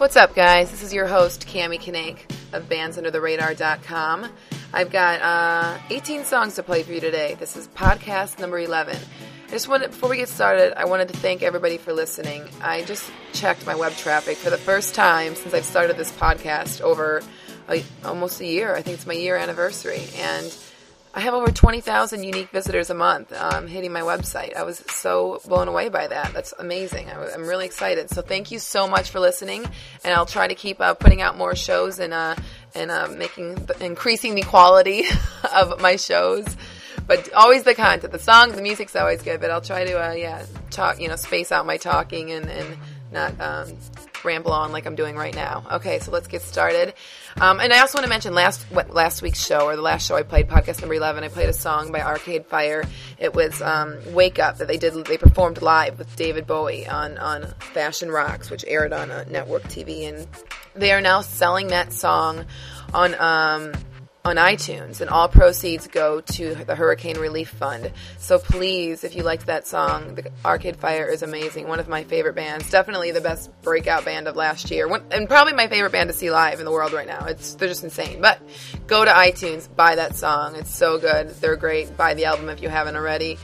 What's up, guys? This is your host, Cammy Kanek of BandsUnderTheRadar.com. I've got 18 songs to play for you today. This is podcast number 11. Before we get started, I wanted to thank everybody for listening. I just checked my web traffic for the first time since I've started this podcast over almost a year. I think it's my year anniversary, and I have over 20,000 unique visitors a month hitting my website. I was so blown away by that. That's amazing. I'm really excited. So thank you so much for listening, and I'll try to keep putting out more shows and increasing the quality of my shows. But always the content, the songs, the music's always good. But I'll try to talk, space out my talking and not ramble on like I'm doing right now. Okay, so let's get started. And I also want to mention last week's show, or the last show I played, podcast number 11. I played a song by Arcade Fire. It was "Wake Up" that they performed live with David Bowie on Fashion Rocks, which aired on network TV, and they are now selling that song on iTunes, and all proceeds go to the Hurricane Relief Fund. So please, if you liked that song, the Arcade Fire is amazing. One of my favorite bands, definitely the best breakout band of last year, and probably my favorite band to see live in the world right now. They're just insane. But go to iTunes, buy that song. It's so good. They're great. Buy the album if you haven't already.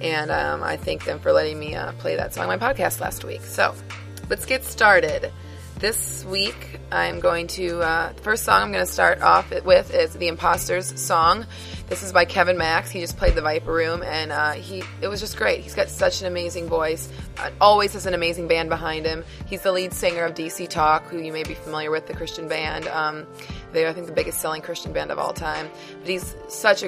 And I thank them for letting me play that song on my podcast last week. So let's get started. This week, I'm going to, the first song I'm going to start off with is The Imposters song. This is by Kevin Max. He just played The Viper Room, and it was just great. He's got such an amazing voice, always has an amazing band behind him. He's the lead singer of DC Talk, who you may be familiar with, the Christian band. They're, I think, the biggest selling Christian band of all time. But he's got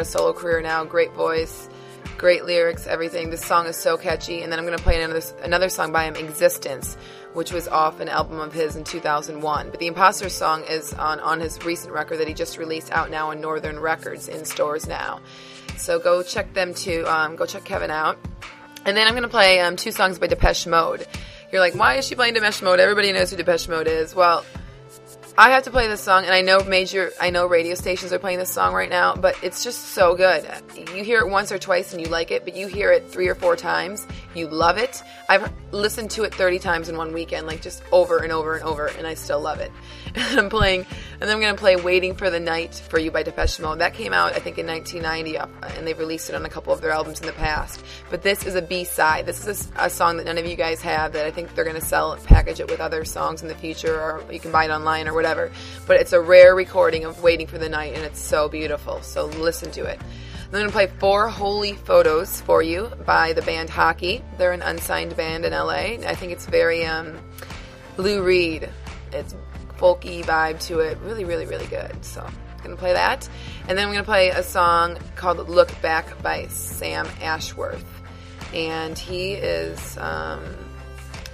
a solo career now, great voice, great lyrics, everything. This song is so catchy. And then I'm going to play another song by him, Existence, which was off an album of his in 2001. But the Imposter song is on his recent record that he just released, out now on Northern Records, in stores now. So go check them too. Go check Kevin out. And then I'm going to play two songs by Depeche Mode. You're like, why is she playing Depeche Mode? Everybody knows who Depeche Mode is. Well, I have to play this song, and I know radio stations are playing this song right now, but it's just so good. You hear it once or twice and you like it, but you hear it 3 or 4 times, you love it. I've listened to it 30 times in one weekend, like just over and over and over, and I still love it. And I'm going to play "Waiting for the Night for You" by Depeche Mode. That came out, I think, in 1990, and they've released it on a couple of their albums in the past. But this is a B-side. This is a song that none of you guys have, that I think they're going to package it with other songs in the future, or you can buy it online or whatever. But it's a rare recording of "Waiting for the Night," and it's so beautiful. So listen to it. I'm going to play 4 Holy Photos for you by the band Hockey. They're an unsigned band in LA. I think it's very Lou Reed. It's folky vibe to it. Really, really, really good. So I'm going to play that. And then I'm going to play a song called "Look Back" by Sam Ashworth. And he is, I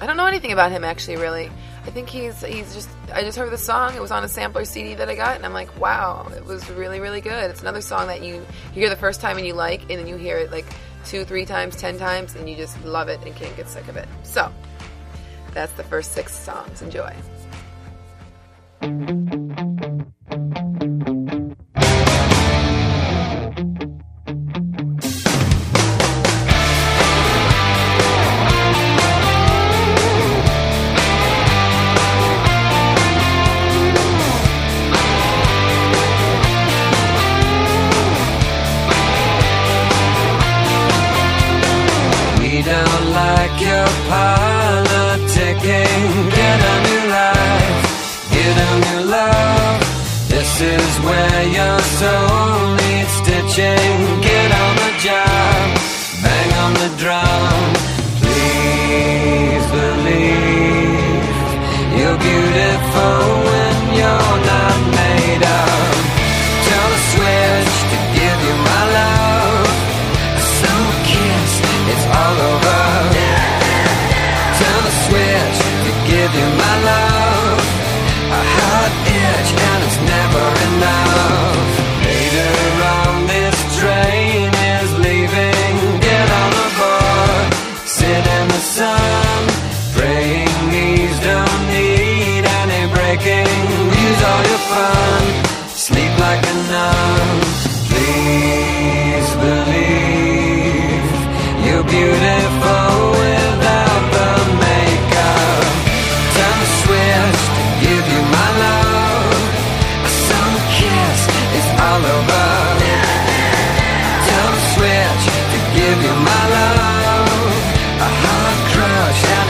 don't know anything about him, actually, really. I think I just heard the song. It was on a sampler CD that I got, and I'm like, wow, it was really, really good. It's another song that you hear the first time and you like, and then you hear it like 2, 3 times, 10 times, and you just love it and can't get sick of it. So that's the first 6 songs. Enjoy. Later on, this train is leaving. Get on the board.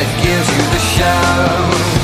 Kanek gives you the show.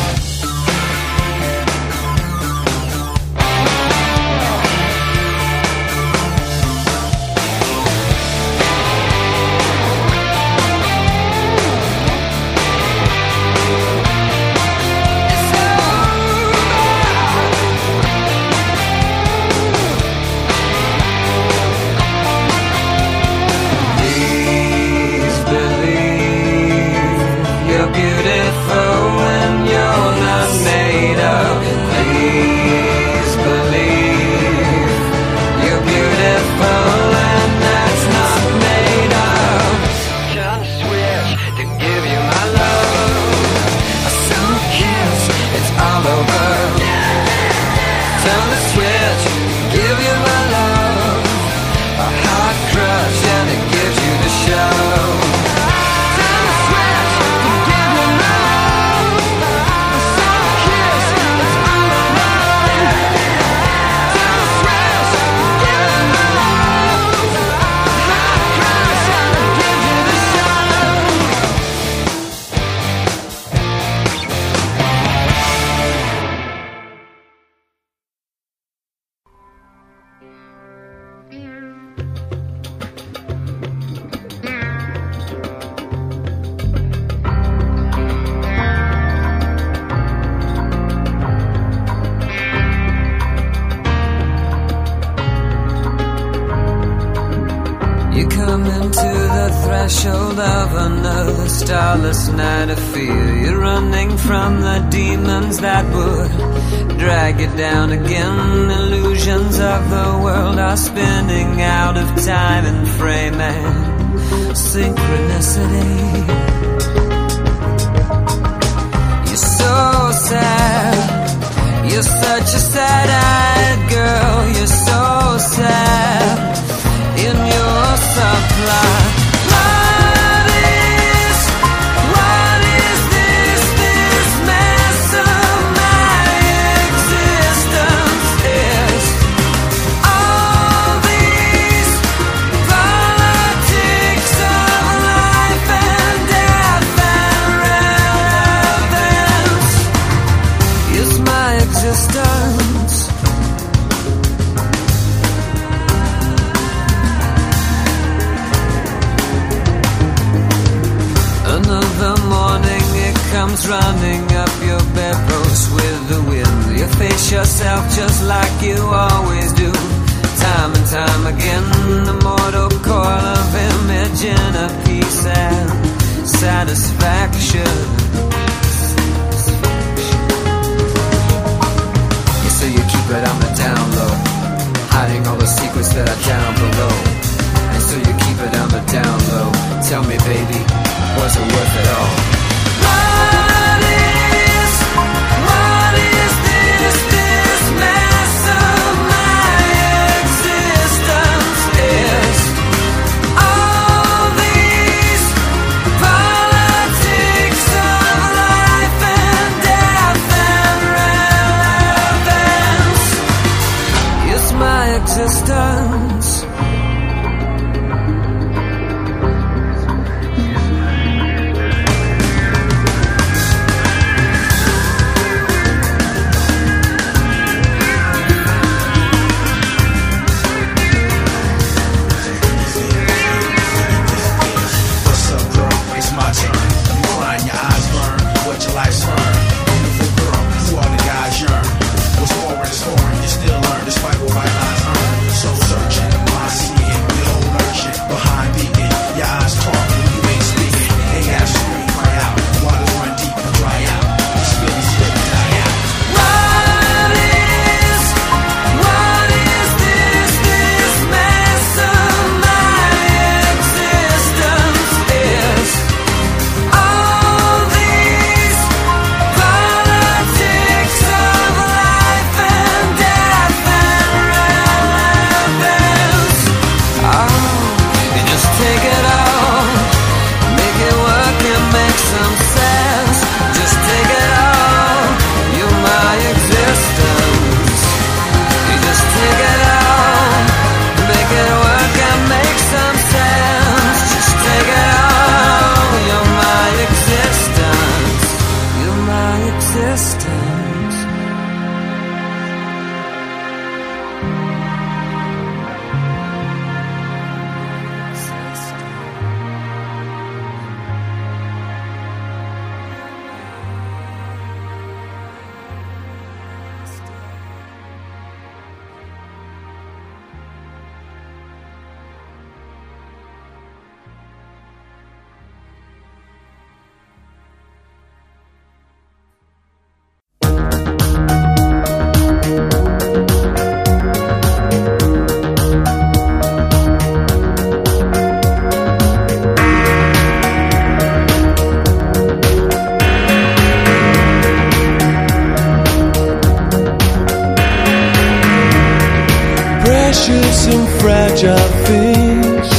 fragile things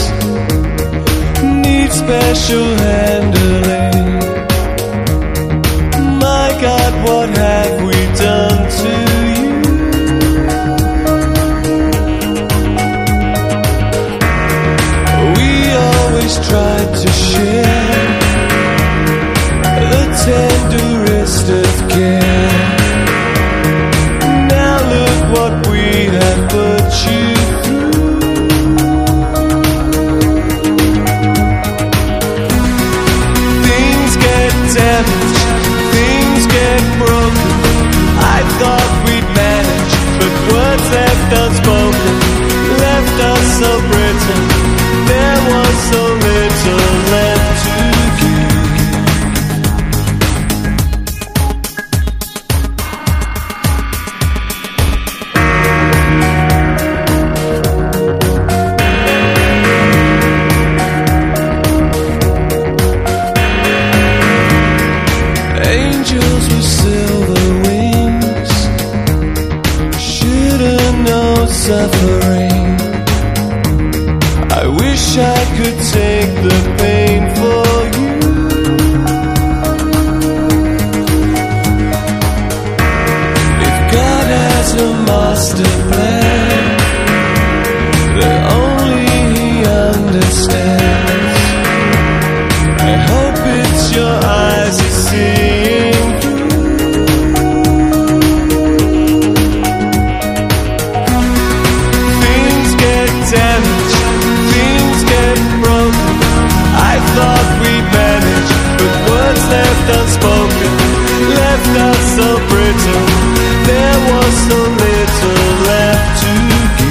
need special handling. My God, what have we done to you? We always tried to share the tenderest of care. Now look what we have put you through. Things get damaged, things get broken. I thought we'd manage, but words left unspoken left us so brittle. There was so little left to give. Angels with silver wings should have known suffering. I wish I could take the pain for you. If God has a master plan that only He understands, I hope it's your eyes you see. Left unspoken, left us so brittle. There was so little left to give.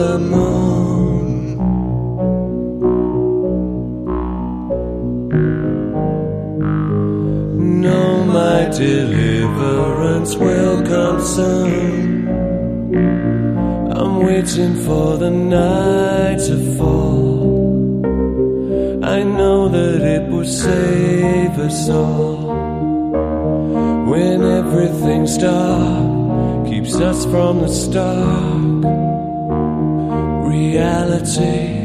The moon. deliverance will come soon. I'm waiting for the night to fall. I know that it will save us all. When everything's dark, keeps us from the stark reality.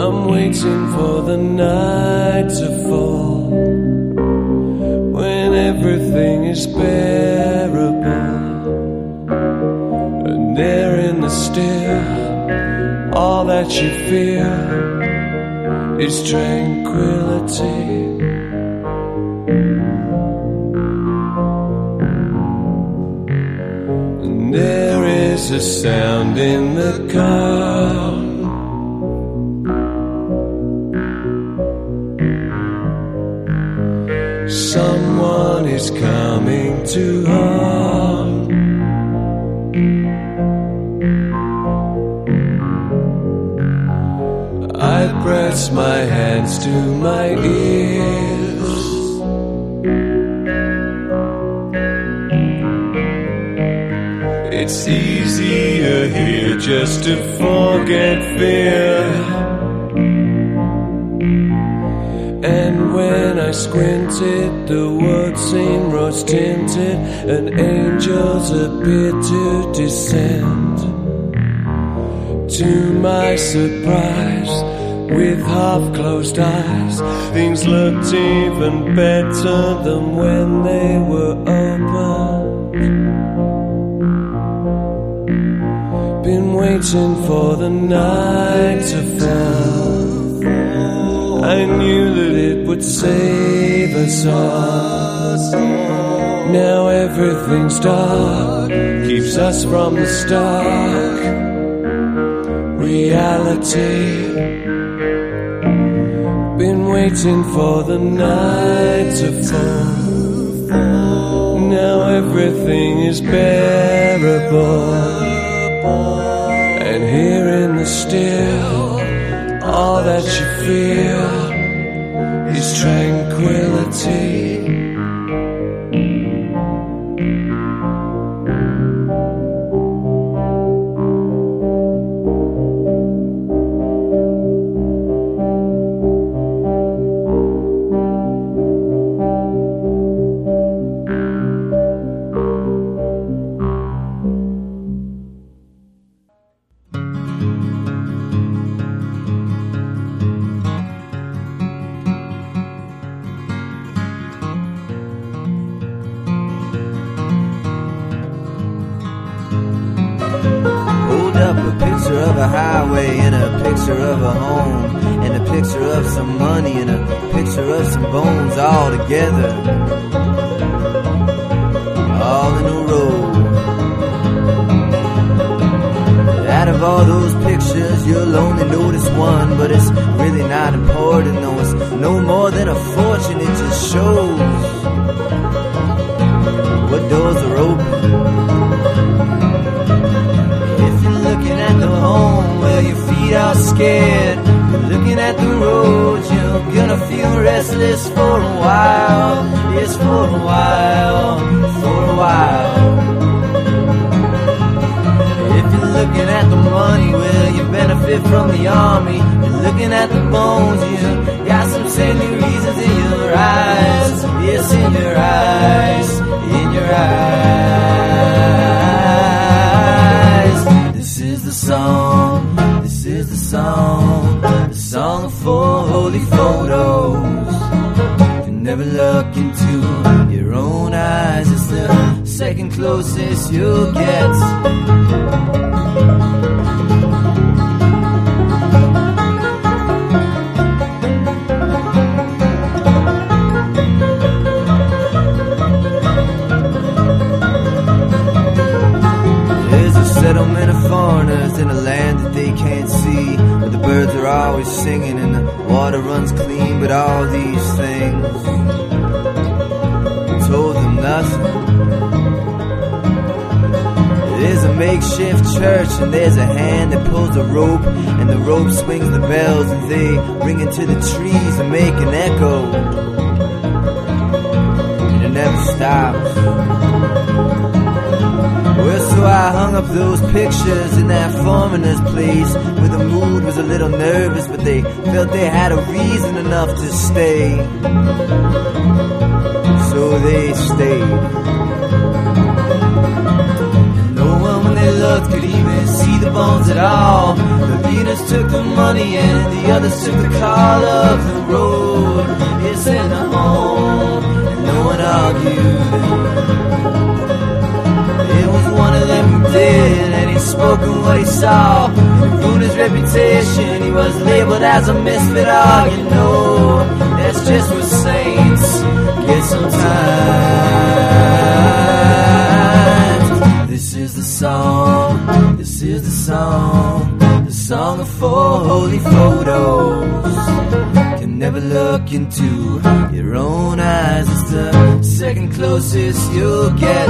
I'm waiting for the night to fall. When everything is bearable, and there in the still, all that you fear is tranquility. And there is a sound in the car. Someone is coming to harm. I press my hands to my ears. It's easier here just to forget fear. And when I squinted, the world seemed rose-tinted, and angels appeared to descend. To my surprise, with half-closed eyes, things looked even better than when they were opened. Been waiting for the night to fall. I knew that it would save us all. Now everything's dark, keeps us from the stark reality. Been waiting for the night to fall. Now everything is bearable, and here in the still, all that you feel is tranquility. Trees and make an echo. shops. Well, so I hung up those pictures in that foreman's place, where the mood was a little nervous, but they felt they had a reason enough to stay. So they stayed. No one when they looked could even see the bones at all. The leaders took the money and the others took the call of the road. It's in the home, and no one argued. It was one of them who did, and he spoke of what he saw. He ruined his reputation, he was labeled as a misfit. All you know, that's just what saints get sometimes. This is the song, this is the song, the song of four holy photos. Can never look into your own eyes, it's the second closest you'll get.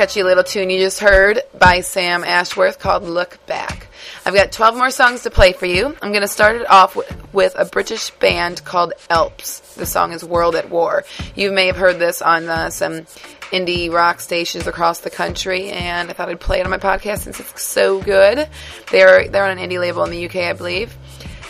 Catchy little tune you just heard by Sam Ashworth called Look Back. I've got 12 more songs to play for you. I'm going to start it off with a British band called Alps. The song is World at War. You may have heard this on some indie rock stations across the country, and I thought I'd play it on my podcast since it's so good. They're on an indie label in the UK, I believe.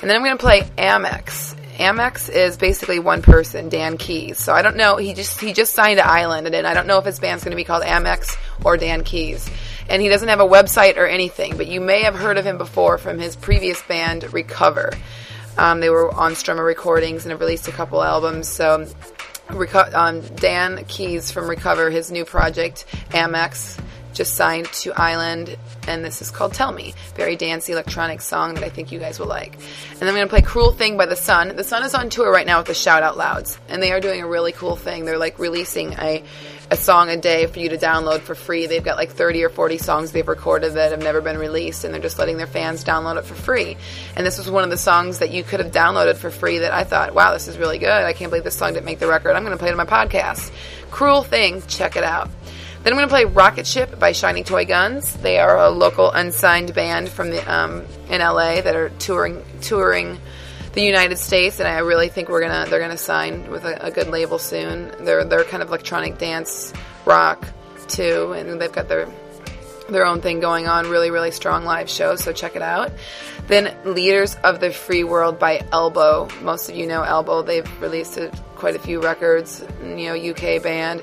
And then I'm going to play Amex. Amex is basically one person, Dan Keyes. So I don't know, he just signed to Island, and I don't know if his band's going to be called Amex or Dan Keyes. And he doesn't have a website or anything, but you may have heard of him before from his previous band, Recover. They were on Strummer Recordings and have released a couple albums. So Dan Keyes from Recover, his new project, Amex, just signed to Island, and this is called Tell Me. Very dancey electronic song that I think you guys will like. And then I'm going to play Cruel Thing by The Sun. The Sun is on tour right now with the Shout Out Louds, and they are doing a really cool thing. They're like releasing a song a day for you to download for free. They've got like 30 or 40 songs they've recorded that have never been released, and they're just letting their fans download it for free. And this was one of the songs that you could have downloaded for free that I thought, wow, this is really good. I can't believe this song didn't make the record. I'm going to play it on my podcast. Cruel Thing, check it out. Then I'm going to play Rocket Ship by Shiny Toy Guns. They are a local unsigned band from the in LA that are touring the United States, and I really think they're gonna sign with a good label soon. They're kind of electronic dance rock too, and they've got their own thing going on. Really, really strong live show, so check it out. Then Leaders of the Free World by Elbow. Most of you know Elbow. They've released quite a few records. You know, UK band.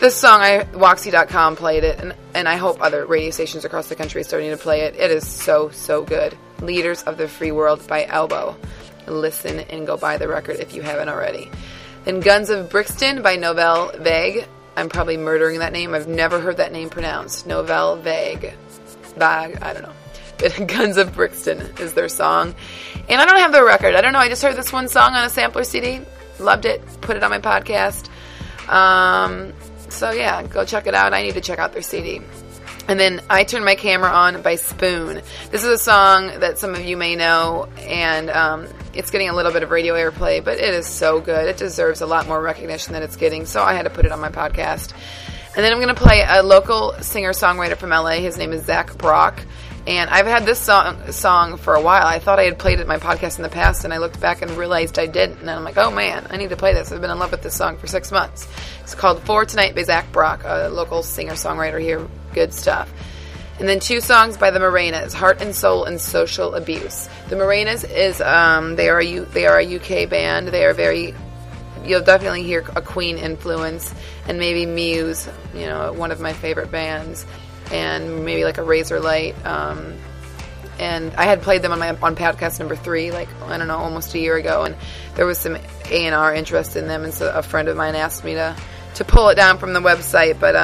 This song, Waxy.com played it, and I hope other radio stations across the country are starting to play it. It is so, so good. Leaders of the Free World by Elbow. Listen and go buy the record if you haven't already. Then Guns of Brixton by Nouvelle Vague. I'm probably murdering that name. I've never heard that name pronounced. Nouvelle Vague. I don't know. But Guns of Brixton is their song. And I don't have their record. I don't know. I just heard this one song on a sampler CD. Loved it. Put it on my podcast. So yeah, go check it out. I need to check out their CD. And then I Turn My Camera On by Spoon. This is a song that some of you may know, and it's getting a little bit of radio airplay, but it is so good. It deserves a lot more recognition than it's getting, so I had to put it on my podcast. And then I'm going to play a local singer-songwriter from LA. His name is Zach Brock. And I've had this song for a while. I thought I had played it in my podcast in the past, and I looked back and realized I didn't. And I'm like, oh, man, I need to play this. I've been in love with this song for 6 months. It's called For Tonight by Zach Brock, a local singer-songwriter here. Good stuff. And then 2 songs by The Morenas, Heart and Soul and Social Abuse. The Morenas is they are a UK band. They are very... You'll definitely hear a Queen influence and maybe Muse, you know, one of my favorite bands. And maybe like a Razorlight, and I had played them on podcast number 3, like I don't know, almost a year ago, and there was some A&R interest in them, and so a friend of mine asked me to pull it down from the website, but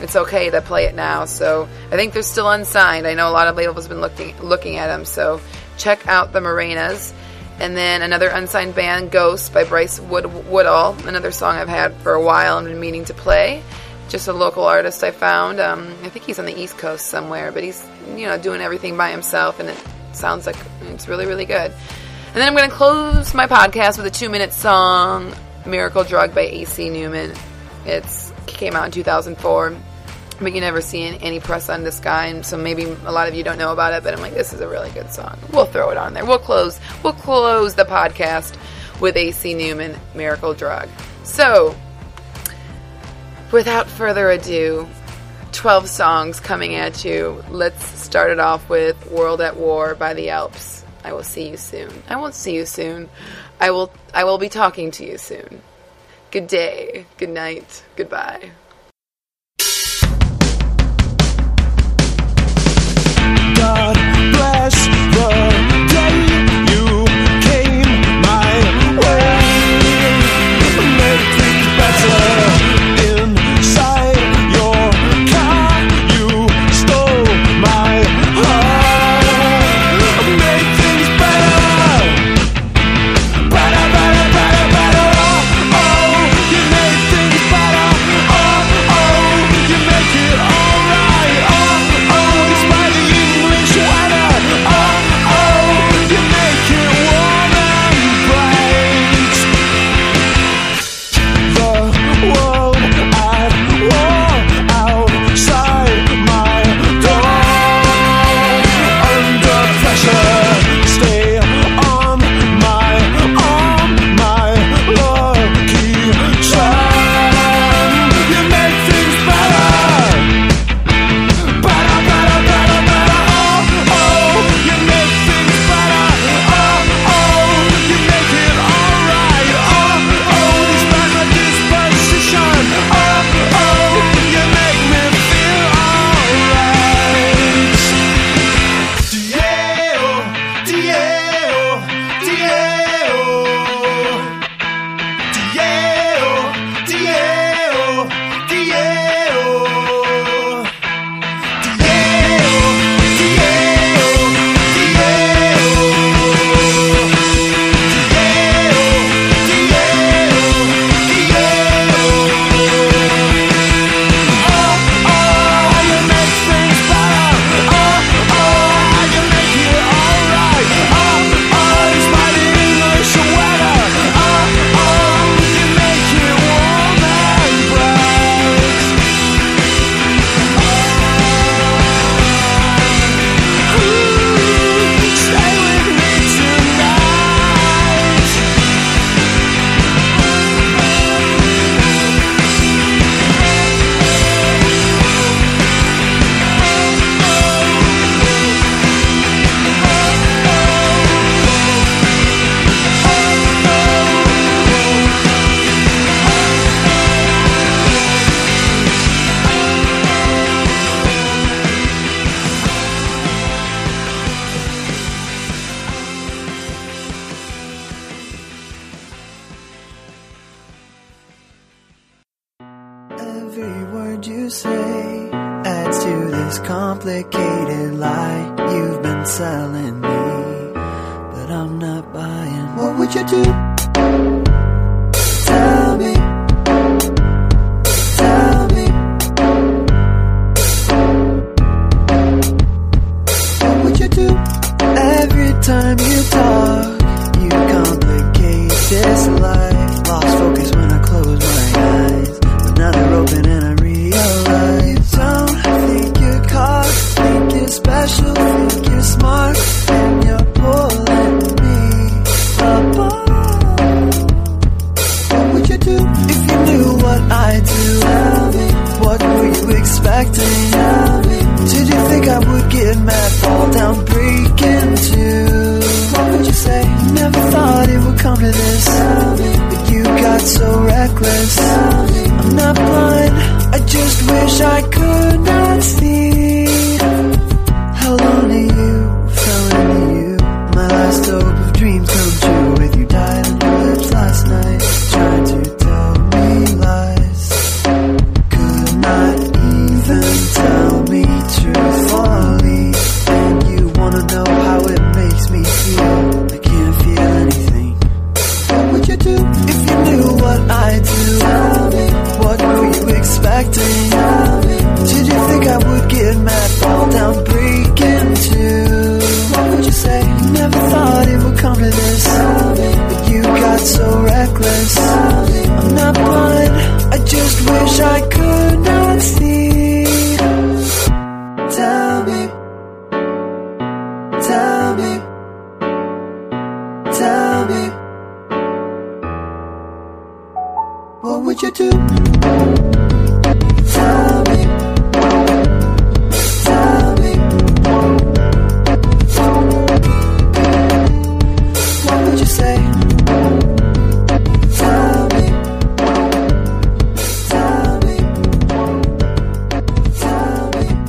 it's okay to play it now. So I think they're still unsigned. I know a lot of labels have been looking at them, so check out the Morenas. And then another unsigned band, Ghost by Bryce Woodall, another song I've had for a while and been meaning to play. Just a local artist I found. I think he's on the East Coast somewhere, but he's, you know, doing everything by himself, and it sounds like it's really, really good. And then I'm going to close my podcast with a 2-minute song, Miracle Drug by AC Newman. It came out in 2004, but you never see any press on this guy, and so maybe a lot of you don't know about it, but I'm like, this is a really good song. We'll throw it on there. We'll close the podcast with AC Newman, Miracle Drug. So... without further ado, 12 songs coming at you. Let's start it off with World at War by the Alps. I will see you soon. I won't see you soon. I will be talking to you soon. Good day, good night, goodbye. God bless the day you came my way. Make things better. Oh! every word you say adds to this complicated lie you've been selling me, but I'm not buying. What would you do? Tell me, tell me, what would you do? Every time you talk, you complicate this life. Lost focus when I close my eyes, but now they're open and I realize. Don't think you're caught, think you're special, think you're smart, and you're pulling me apart. What would you do if you knew what I do? Tell me, what were you expecting? Tell me, did you think I would get mad, fall down, break into? What would you say? Never thought it would come to this, but you got so reckless. I'm not blind, I just wish I could not see. Held on to you, fell into you, my last hope of dreams come true. With you died on your lips last night, trying to tell me lies, could not even tell me truthfully. And you wanna know how it makes me feel, I can't feel anything. What would you do if you knew what I do? Tell me, what were you expecting? Tell me, did you think I would get mad, fall down, break into? What would you say? Never thought it would come to this, but you got so reckless. I'm not blind, I just wish I could not see. Tell me, tell me, tell me, what would you do? Tell me, tell me, what would you say? Tell me, tell me, tell me, tell me.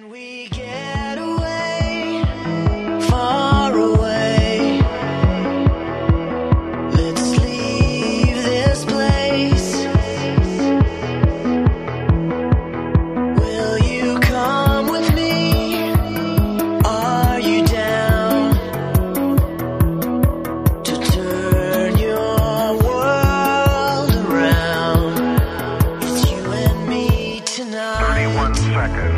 Can we get away, far away? Let's leave this place. Will you come with me? Are you down to turn your world around? It's you and me tonight. 31 seconds.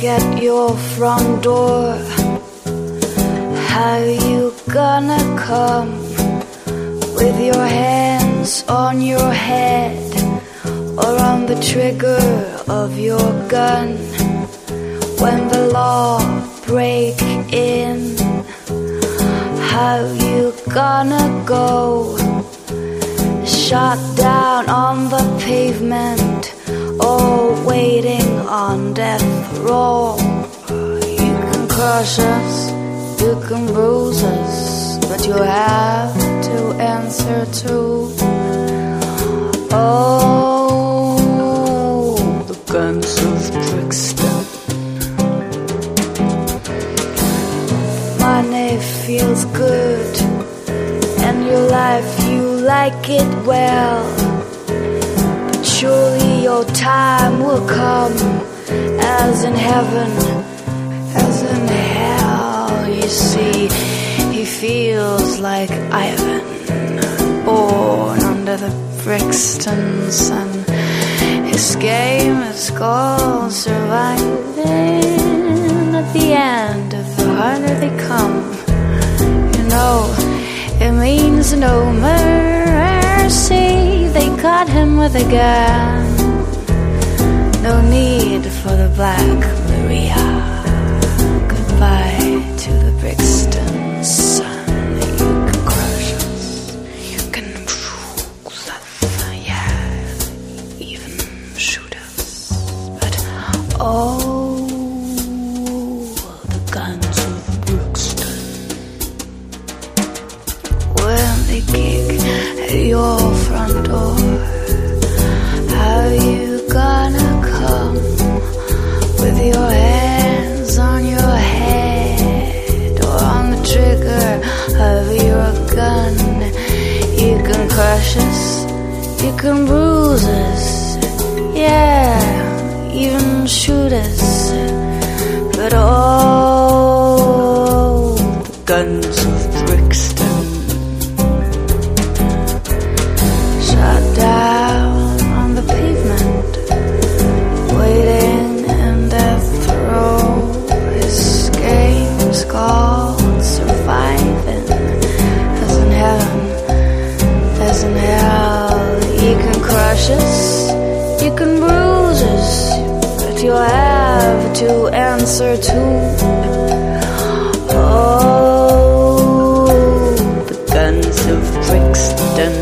At your front door, how you gonna come with your hands on your head or on the trigger of your gun when the law break in? how you gonna go? Shot down on the pavement or waiting on death row. You can crush us, you can bruise us, but you have to answer to. Oh, the guns of Brixton. Money feels good, and your life you like it well. But surely your time will come, as in heaven, as in hell. You see, he feels like Ivan, born under the Brixton sun. His game is called surviving. At the end of the harder they come, you know, it means no mercy. They caught him with a gun. No need for the Black Maria. Goodbye to the Brixton sun. You can crush us, you can bruise us, yeah, even shoot us. But oh, kick at your front door, how you gonna come with your hands on your head or on the trigger of your gun? You can crush us, you can bruise us, yeah, even shoot us, but oh, the guns of Brixton. Down on the pavement, waiting in death row. His game's called surviving. As in hell, you can crush us, you can bruise us, but you'll have to answer to. Oh, the guns of Brixton.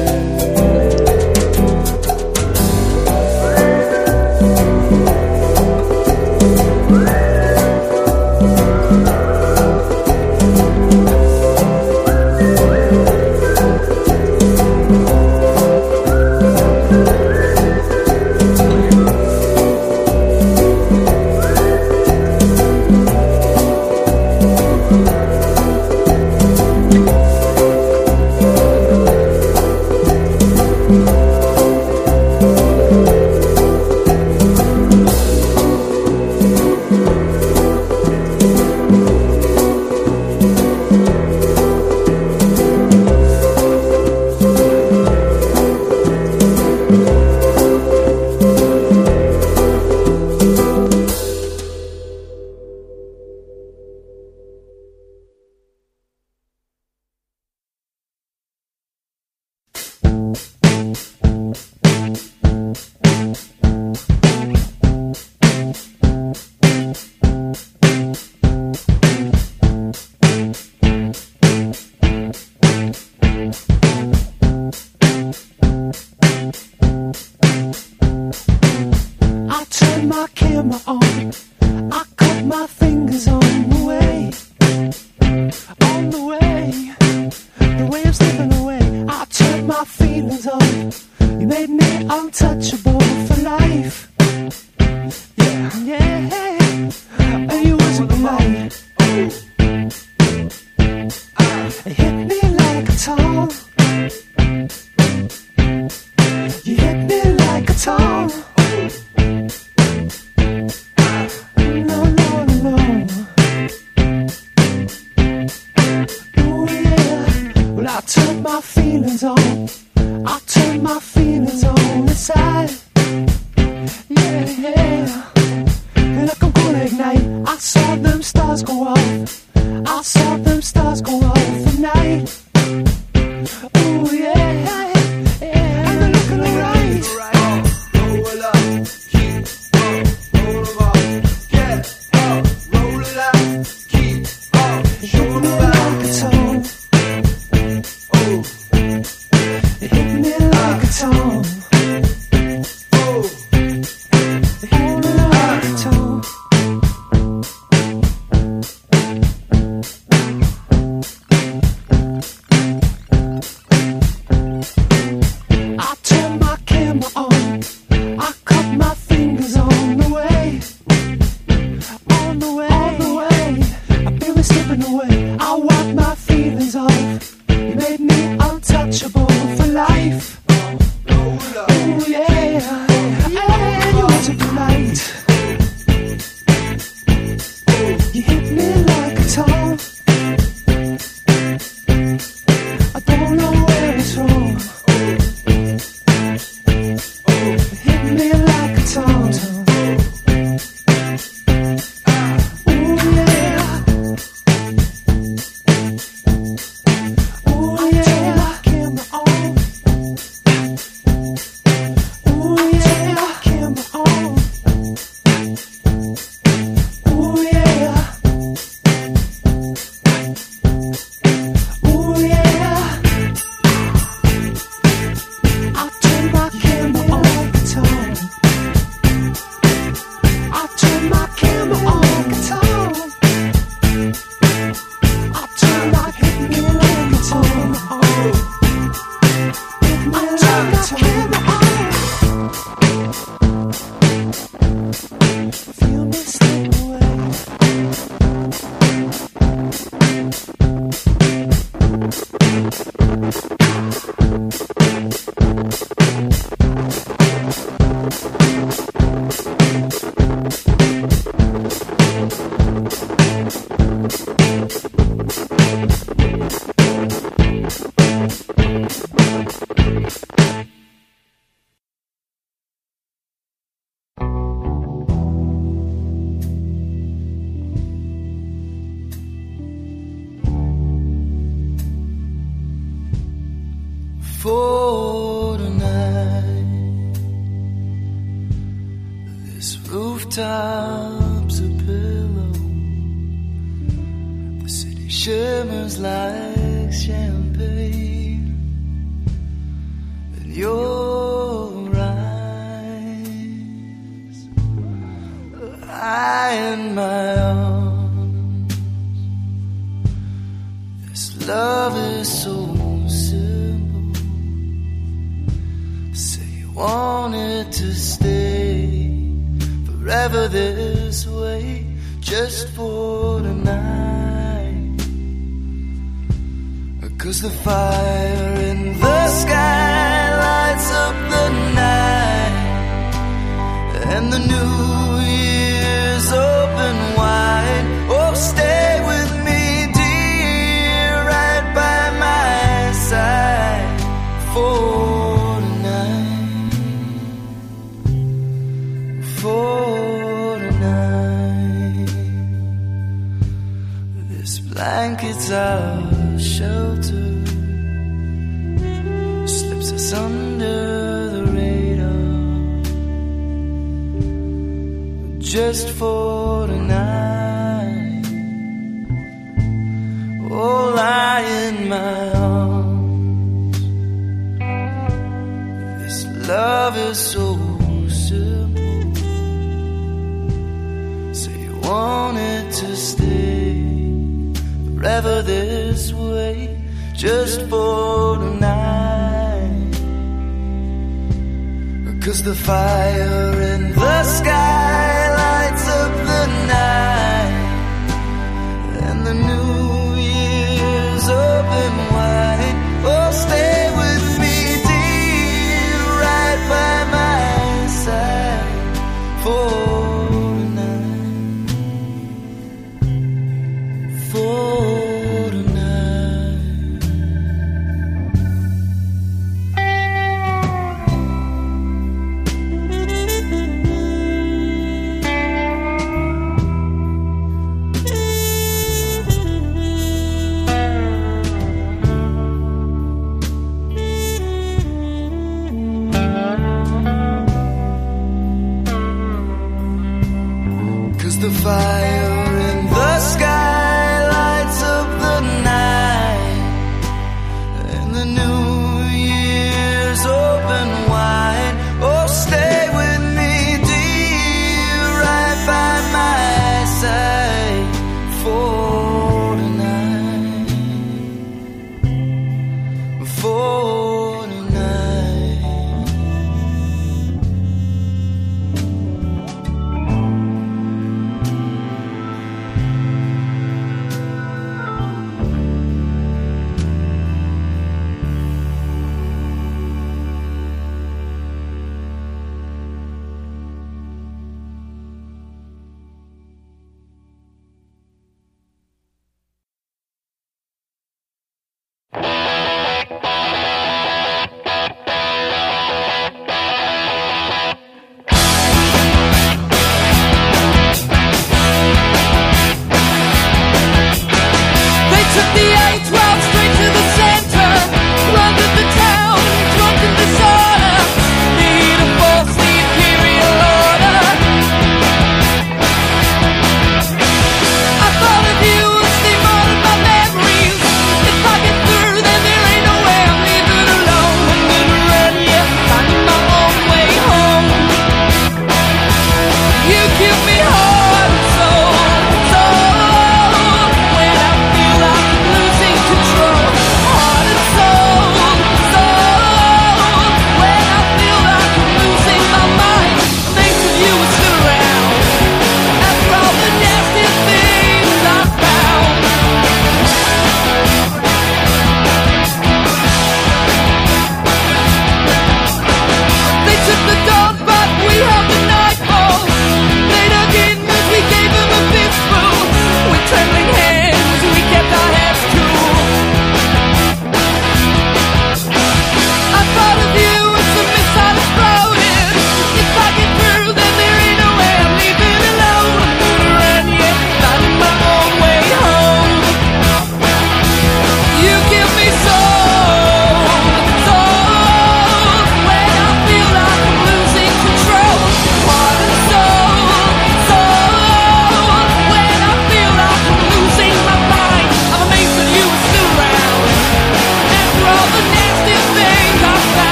Shoot me like a tone.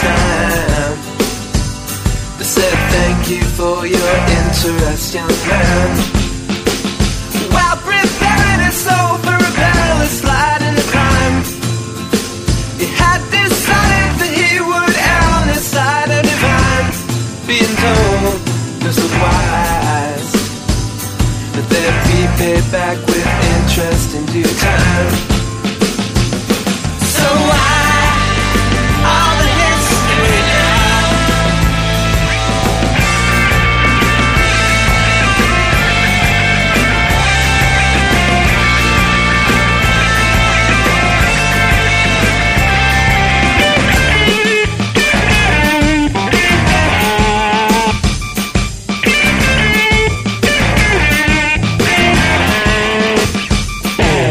time. They said thank you for your interest, young man. While preparing us over a perilous slide into crime, he had decided that he would err on his side of divine. Being told this was wise, that they'd be paid back with interest in due time. So why all the history now?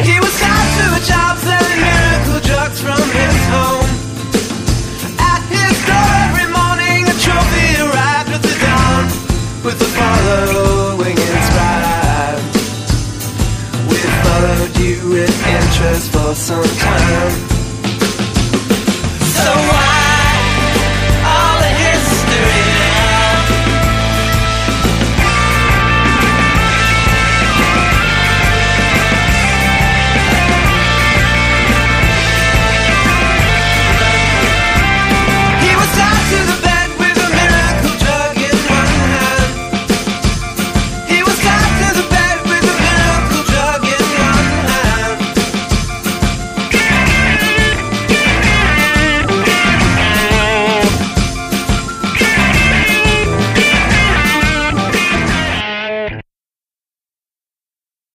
He was tied to a job selling miracle drugs from his home. With the following inscribed, we followed you with interest for some time.